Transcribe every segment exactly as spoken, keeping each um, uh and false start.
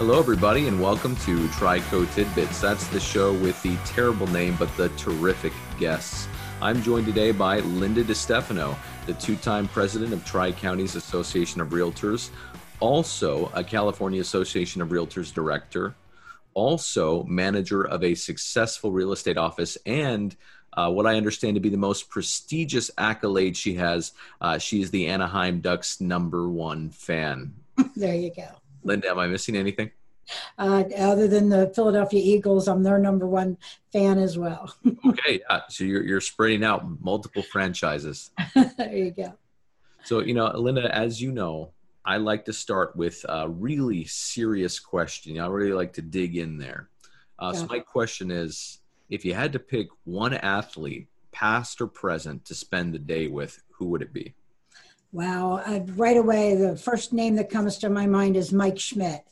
Hello, everybody, and welcome to Tri-Co Tidbits. That's the show with the terrible name, but the terrific guests. I'm joined today by Linda DiStefano, the two-time president of Tri-Counties Association of Realtors, also a California Association of Realtors director, also manager of a successful real estate office, and uh, what I understand to be the most prestigious accolade she has. Uh, she is the Anaheim Ducks number one fan. There you go. Linda, am I missing anything? Uh, other than the Philadelphia Eagles, I'm their number one fan as well. Okay, yeah. So you're you're spreading out multiple franchises. There you go. So, you know, Linda, as you know, I like to start with a really serious question. I really like to dig in there. Uh, so my question is, if you had to pick one athlete, past or present, to spend the day with, who would it be? Wow. Uh, right away, the first name that comes to my mind is Mike Schmidt,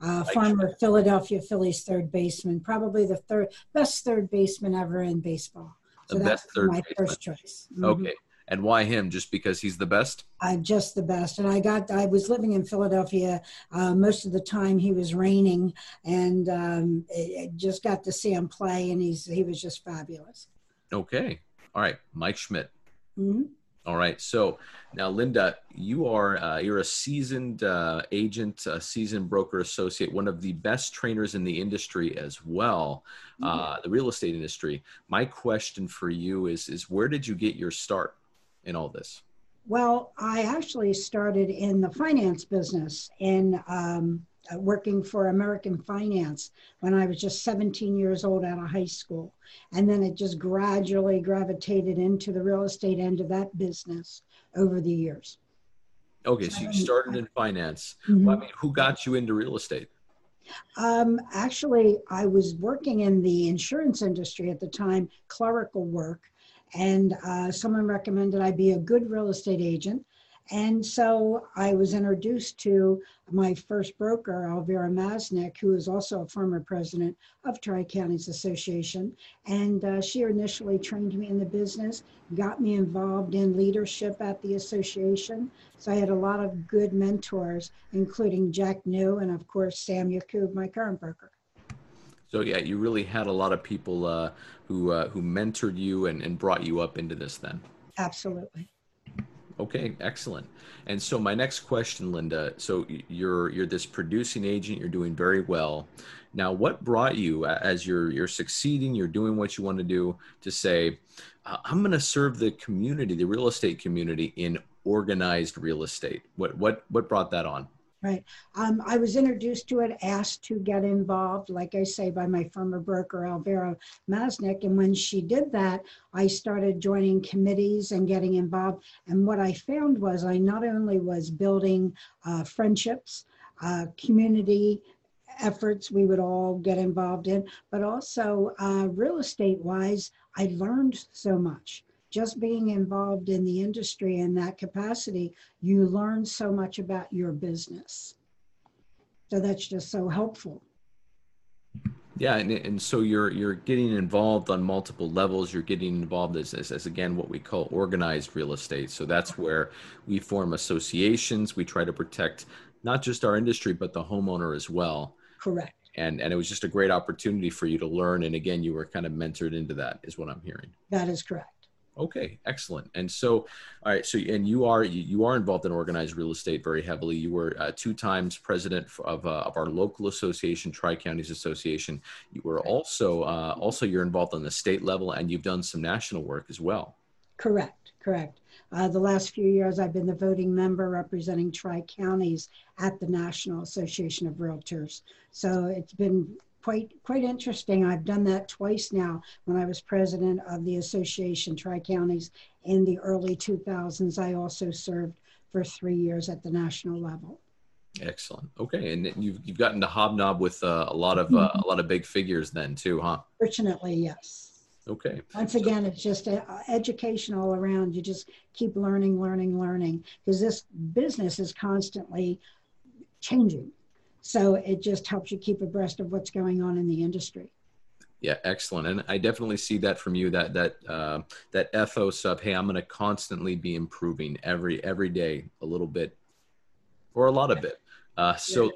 uh, Mike former Schmidt. Philadelphia Phillies third baseman, probably the third best third baseman ever in baseball. So the that's best third my baseman. First choice. Mm-hmm. Okay. And why him? Just because he's the best? I'm just the best. And I got, I was living in Philadelphia. Uh, most of the time he was raining, and um, it, it just got to see him play, and he's, he was just fabulous. Okay. All right. Mike Schmidt. Mm-hmm. All right. So now, Linda, you are uh, you're a seasoned uh, agent, a seasoned broker associate, one of the best trainers in the industry as well, uh, the real estate industry. My question for you is, is where did you get your start in all this? Well, I actually started in the finance business in um, working for American Finance when I was just seventeen years old out of high school. And then it just gradually gravitated into the real estate end of that business over the years. Okay, so you started in finance. Mm-hmm. Well, I mean, who got you into real estate? Um, actually, I was working in the insurance industry at the time, clerical work, and uh, someone recommended I be a good real estate agent. And so I was introduced to my first broker, Elvira Masnick, who is also a former president of Tri-Counties Association. And uh, she initially trained me in the business, got me involved in leadership at the association. So I had a lot of good mentors, including Jack New and, of course, Sam Yakub, my current broker. So, yeah, you really had a lot of people uh, who uh, who mentored you and, and brought you up into this then. Absolutely. Okay, excellent. And so my next question, Linda, so you're you're this producing agent, you're doing very well. Now, what brought you, as you're you're succeeding, you're doing what you want to do, to say, uh, I'm going to serve the community, the real estate community, in organized real estate? What what what brought that on? Right. Um, I was introduced to it, asked to get involved, like I say, by my former broker, Alvaro Masnick. And when she did that, I started joining committees and getting involved. And what I found was I not only was building uh, friendships, uh, community efforts we would all get involved in, but also uh, real estate wise, I learned so much. Just being involved in the industry in that capacity, you learn so much about your business. So that's just so helpful. Yeah, and, and so you're you're getting involved on multiple levels. You're getting involved as, as, as, again, what we call organized real estate. So that's where we form associations. We try to protect not just our industry, but the homeowner as well. Correct. And and it was just a great opportunity for you to learn. And again, you were kind of mentored into that, is what I'm hearing. That is correct. Okay, excellent. And so, all right. So, and you are you are involved in organized real estate very heavily. You were uh, two times president of uh, of our local association, Tri-Counties Association. You were also uh, also you're involved on the state level, and you've done some national work as well. Correct. Correct. Uh, the last few years, I've been the voting member representing Tri-Counties at the National Association of Realtors. So it's been Quite quite interesting. I've done that twice now. When I was president of the association, Tri-Counties, in the early two thousands, I also served for three years at the national level. Excellent. Okay, and you've you've gotten to hobnob with uh, a lot of uh, a lot of big figures then too, huh? Fortunately, yes. Okay. Once again, so- it's just uh, education all around. You just keep learning, learning, learning, because this business is constantly changing. So it just helps you keep abreast of what's going on in the industry. Yeah, excellent. And I definitely see that from you, that that uh, that ethos of, hey, I'm going to constantly be improving every every day a little bit, or a lot of it. Uh, so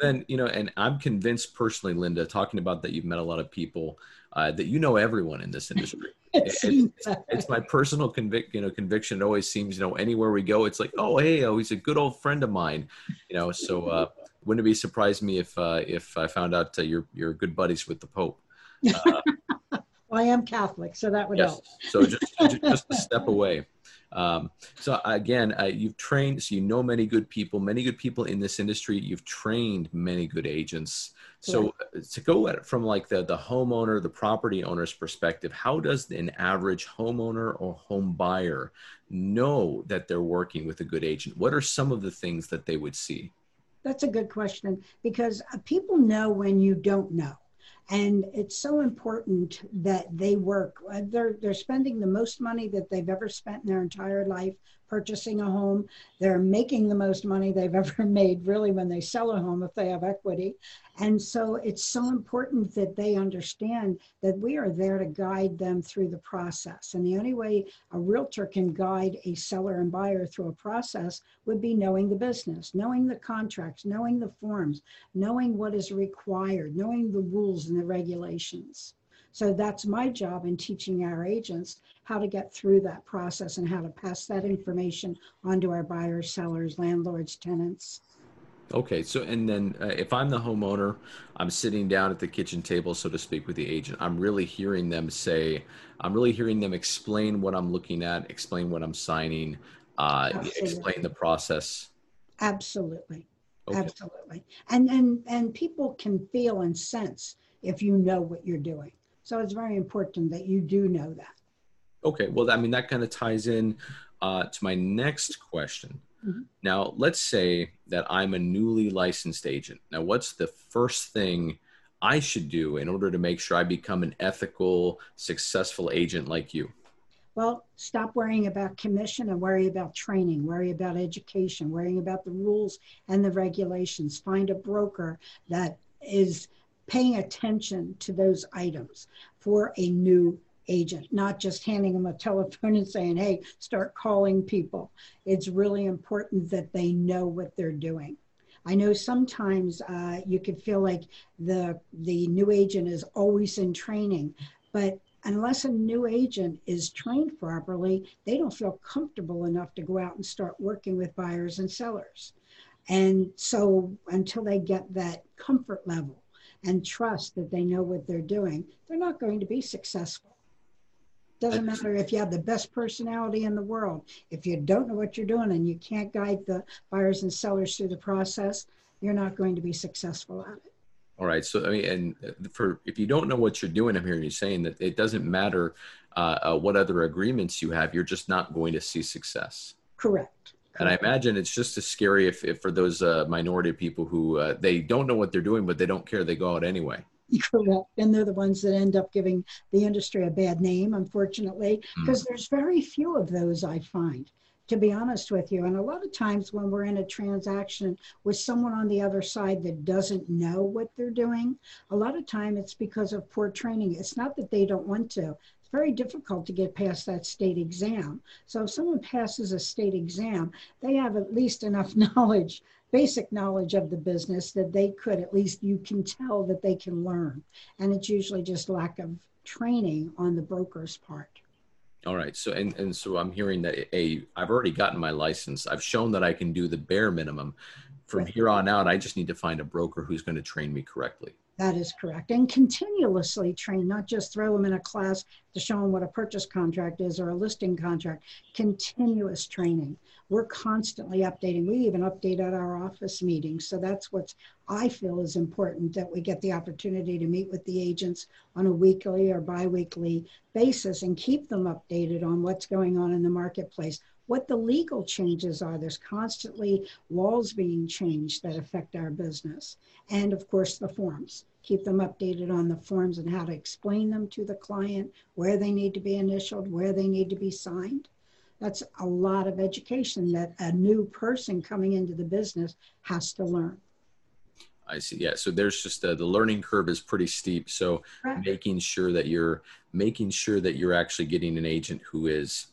then, you know, and I'm convinced personally, Linda, talking about that, you've met a lot of people, uh, that you know everyone in this industry. It, it's, it's my personal convic, you know, conviction. It always seems, you know, anywhere we go, it's like, oh, hey, oh, he's a good old friend of mine, you know. So uh, wouldn't it be surprise me if uh, if I found out uh, you're you're good buddies with the Pope? Uh, well, I am Catholic, so that would yes. help. So just just a step away. Um, so again, uh, you've trained, so you know many good people, many good people in this industry. You've trained many good agents. So yeah. to go at it from like the, the homeowner, the property owner's perspective, how does an average homeowner or home buyer know that they're working with a good agent? What are some of the things that they would see? That's a good question, because people know when you don't know. And it's so important that they work. They're, they're spending the most money that they've ever spent in their entire life purchasing a home. They're making the most money they've ever made, really, when they sell a home, if they have equity. And so it's so important that they understand that we are there to guide them through the process. And the only way a realtor can guide a seller and buyer through a process would be knowing the business, knowing the contracts, knowing the forms, knowing what is required, knowing the rules and the regulations. So that's my job in teaching our agents how to get through that process and how to pass that information on to our buyers, sellers, landlords, tenants. Okay, so and then uh, if I'm the homeowner, I'm sitting down at the kitchen table, so to speak, with the agent. I'm really hearing them say, I'm really hearing them explain what I'm looking at, explain what I'm signing, uh, explain the process. Absolutely, okay. absolutely. And, and, and people can feel and sense if you know what you're doing. So it's very important that you do know that. Okay, well, I mean, that kind of ties in uh, to my next question. Mm-hmm. Now, let's say that I'm a newly licensed agent. Now, what's the first thing I should do in order to make sure I become an ethical, successful agent like you? Well, stop worrying about commission and worry about training, worry about education, worrying about the rules and the regulations. Find a broker that is paying attention to those items for a new agent, not just handing them a telephone and saying, hey, start calling people. It's really important that they know what they're doing. I know sometimes uh, you can feel like the, the new agent is always in training, but unless a new agent is trained properly, they don't feel comfortable enough to go out and start working with buyers and sellers. And so until they get that comfort level and trust that they know what they're doing, they're not going to be successful. Doesn't matter if you have the best personality in the world. If you don't know what you're doing and you can't guide the buyers and sellers through the process, you're not going to be successful at it. All right. So, I mean, and for, if you don't know what you're doing, I'm hearing you saying that it doesn't matter uh, uh, what other agreements you have, you're just not going to see success. Correct. And I imagine it's just as scary if, if for those uh, minority people who uh, they don't know what they're doing, but they don't care. They go out anyway. Correct. And they're the ones that end up giving the industry a bad name, unfortunately, because mm. there's very few of those, I find, to be honest with you. And a lot of times when we're in a transaction with someone on the other side that doesn't know what they're doing, a lot of time it's because of poor training. It's not that they don't want to. Very difficult to get past that state exam. So if someone passes a state exam, they have at least enough knowledge, basic knowledge of the business that they could, at least you can tell that they can learn. And it's usually just lack of training on the broker's part. All right. So, and, and so I'm hearing that a, I've already gotten my license. I've shown that I can do the bare minimum. From here on out, I just need to find a broker who's going to train me correctly. That is correct. And continuously train, not just throw them in a class to show them what a purchase contract is or a listing contract. Continuous training. We're constantly updating. We even update at our office meetings. So that's what I feel is important, that we get the opportunity to meet with the agents on a weekly or biweekly basis and keep them updated on what's going on in the marketplace, what the legal changes are. There's constantly laws being changed that affect our business. And of course, the forms. Keep them updated on the forms and how to explain them to the client, where they need to be initialed, where they need to be signed. That's a lot of education that a new person coming into the business has to learn. I see. Yeah. So there's just a, the learning curve is pretty steep. So Correct. making sure that you're making sure that you're actually getting an agent who is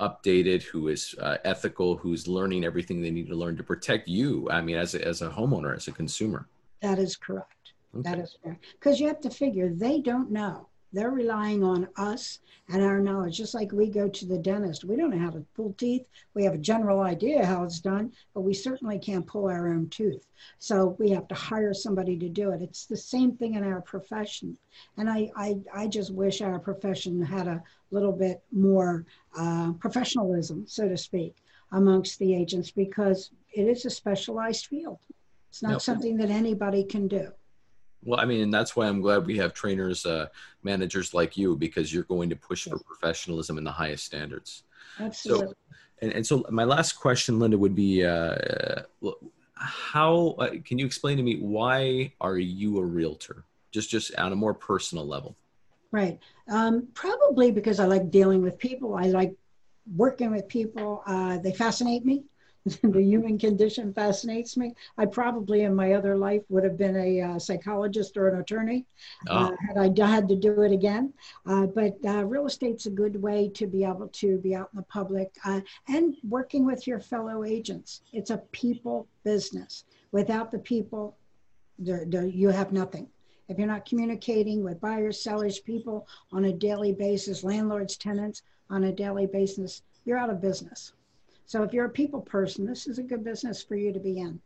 updated, who is uh, ethical, who's learning everything they need to learn to protect you, I mean, as a, as a homeowner, as a consumer. That is correct. Okay. That is correct. Because you have to figure, they don't know. They're relying on us and our knowledge, just like we go to the dentist. We don't know how to pull teeth. We have a general idea how it's done, but we certainly can't pull our own tooth. So we have to hire somebody to do it. It's the same thing in our profession. And I, I, I just wish our profession had a little bit more uh, professionalism, so to speak, amongst the agents, because it is a specialized field. It's not no. something that anybody can do. Well, I mean, and that's why I'm glad we have trainers, uh, managers like you, because you're going to push for professionalism and the highest standards. Absolutely. So, and, and so my last question, Linda, would be, uh, how, uh, can you explain to me, why are you a realtor? Just, just on a more personal level. Right. Um, probably because I like dealing with people. I like working with people. Uh, they fascinate me. The human condition fascinates me. I probably in my other life would have been a uh, psychologist or an attorney oh. uh, had I d- had to do it again. Uh, but uh, real estate's a good way to be able to be out in the public uh, and working with your fellow agents. It's a people business. Without the people, they're, they're, you have nothing. If you're not communicating with buyers, sellers, people on a daily basis, landlords, tenants on a daily basis, you're out of business. So if you're a people person, this is a good business for you to be in.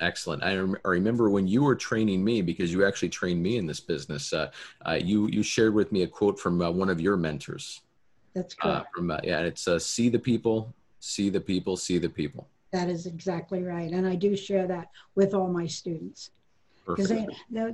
Excellent. I, rem- I remember when you were training me, because you actually trained me in this business, uh, uh, you, you shared with me a quote from uh, one of your mentors. That's correct. Uh, from, uh, yeah, it's uh, see the people, see the people, see the people. That is exactly right. And I do share that with all my students. Because the,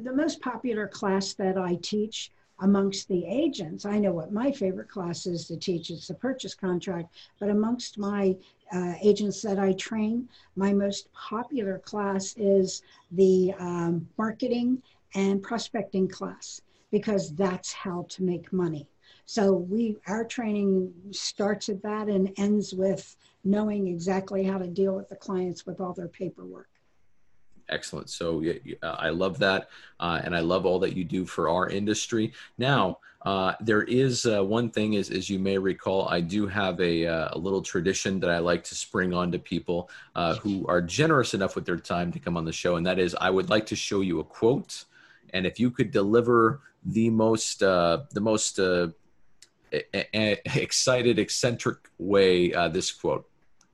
the most popular class that I teach amongst the agents, I know what my favorite class is to teach, it's the purchase contract, but amongst my uh, agents that I train, my most popular class is the um, marketing and prospecting class, because that's how to make money. So we, our training starts at that and ends with knowing exactly how to deal with the clients with all their paperwork. Excellent. So uh, I love that. Uh, and I love all that you do for our industry. Now, uh, there is uh, one thing is, as you may recall, I do have a, uh, a little tradition that I like to spring on to people uh, who are generous enough with their time to come on the show. And that is, I would like to show you a quote. And if you could deliver the most, uh, the most uh, excited, eccentric way, uh, this quote,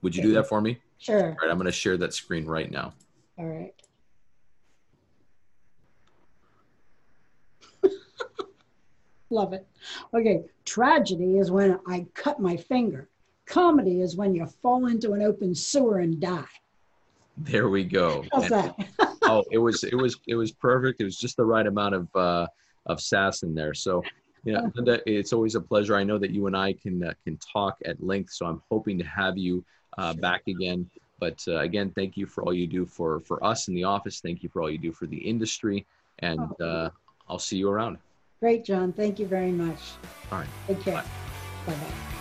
would you do that for me? Sure. All right. I'm going to share that screen right now. All right. Love it. Okay. Tragedy is when I cut my finger. Comedy is when you fall into an open sewer and die. There we go. How's that? oh, it was, it was, it was perfect. It was just the right amount of, uh, of sass in there. So, you know, Linda, it's always a pleasure. I know that you and I can, uh, can talk at length, so I'm hoping to have you uh, sure. back again. But uh, again, thank you for all you do for, for us in the office. Thank you for all you do for the industry. And oh. uh, I'll see you around. Great, John. Thank you very much. All right. Take care. Bye. Bye-bye.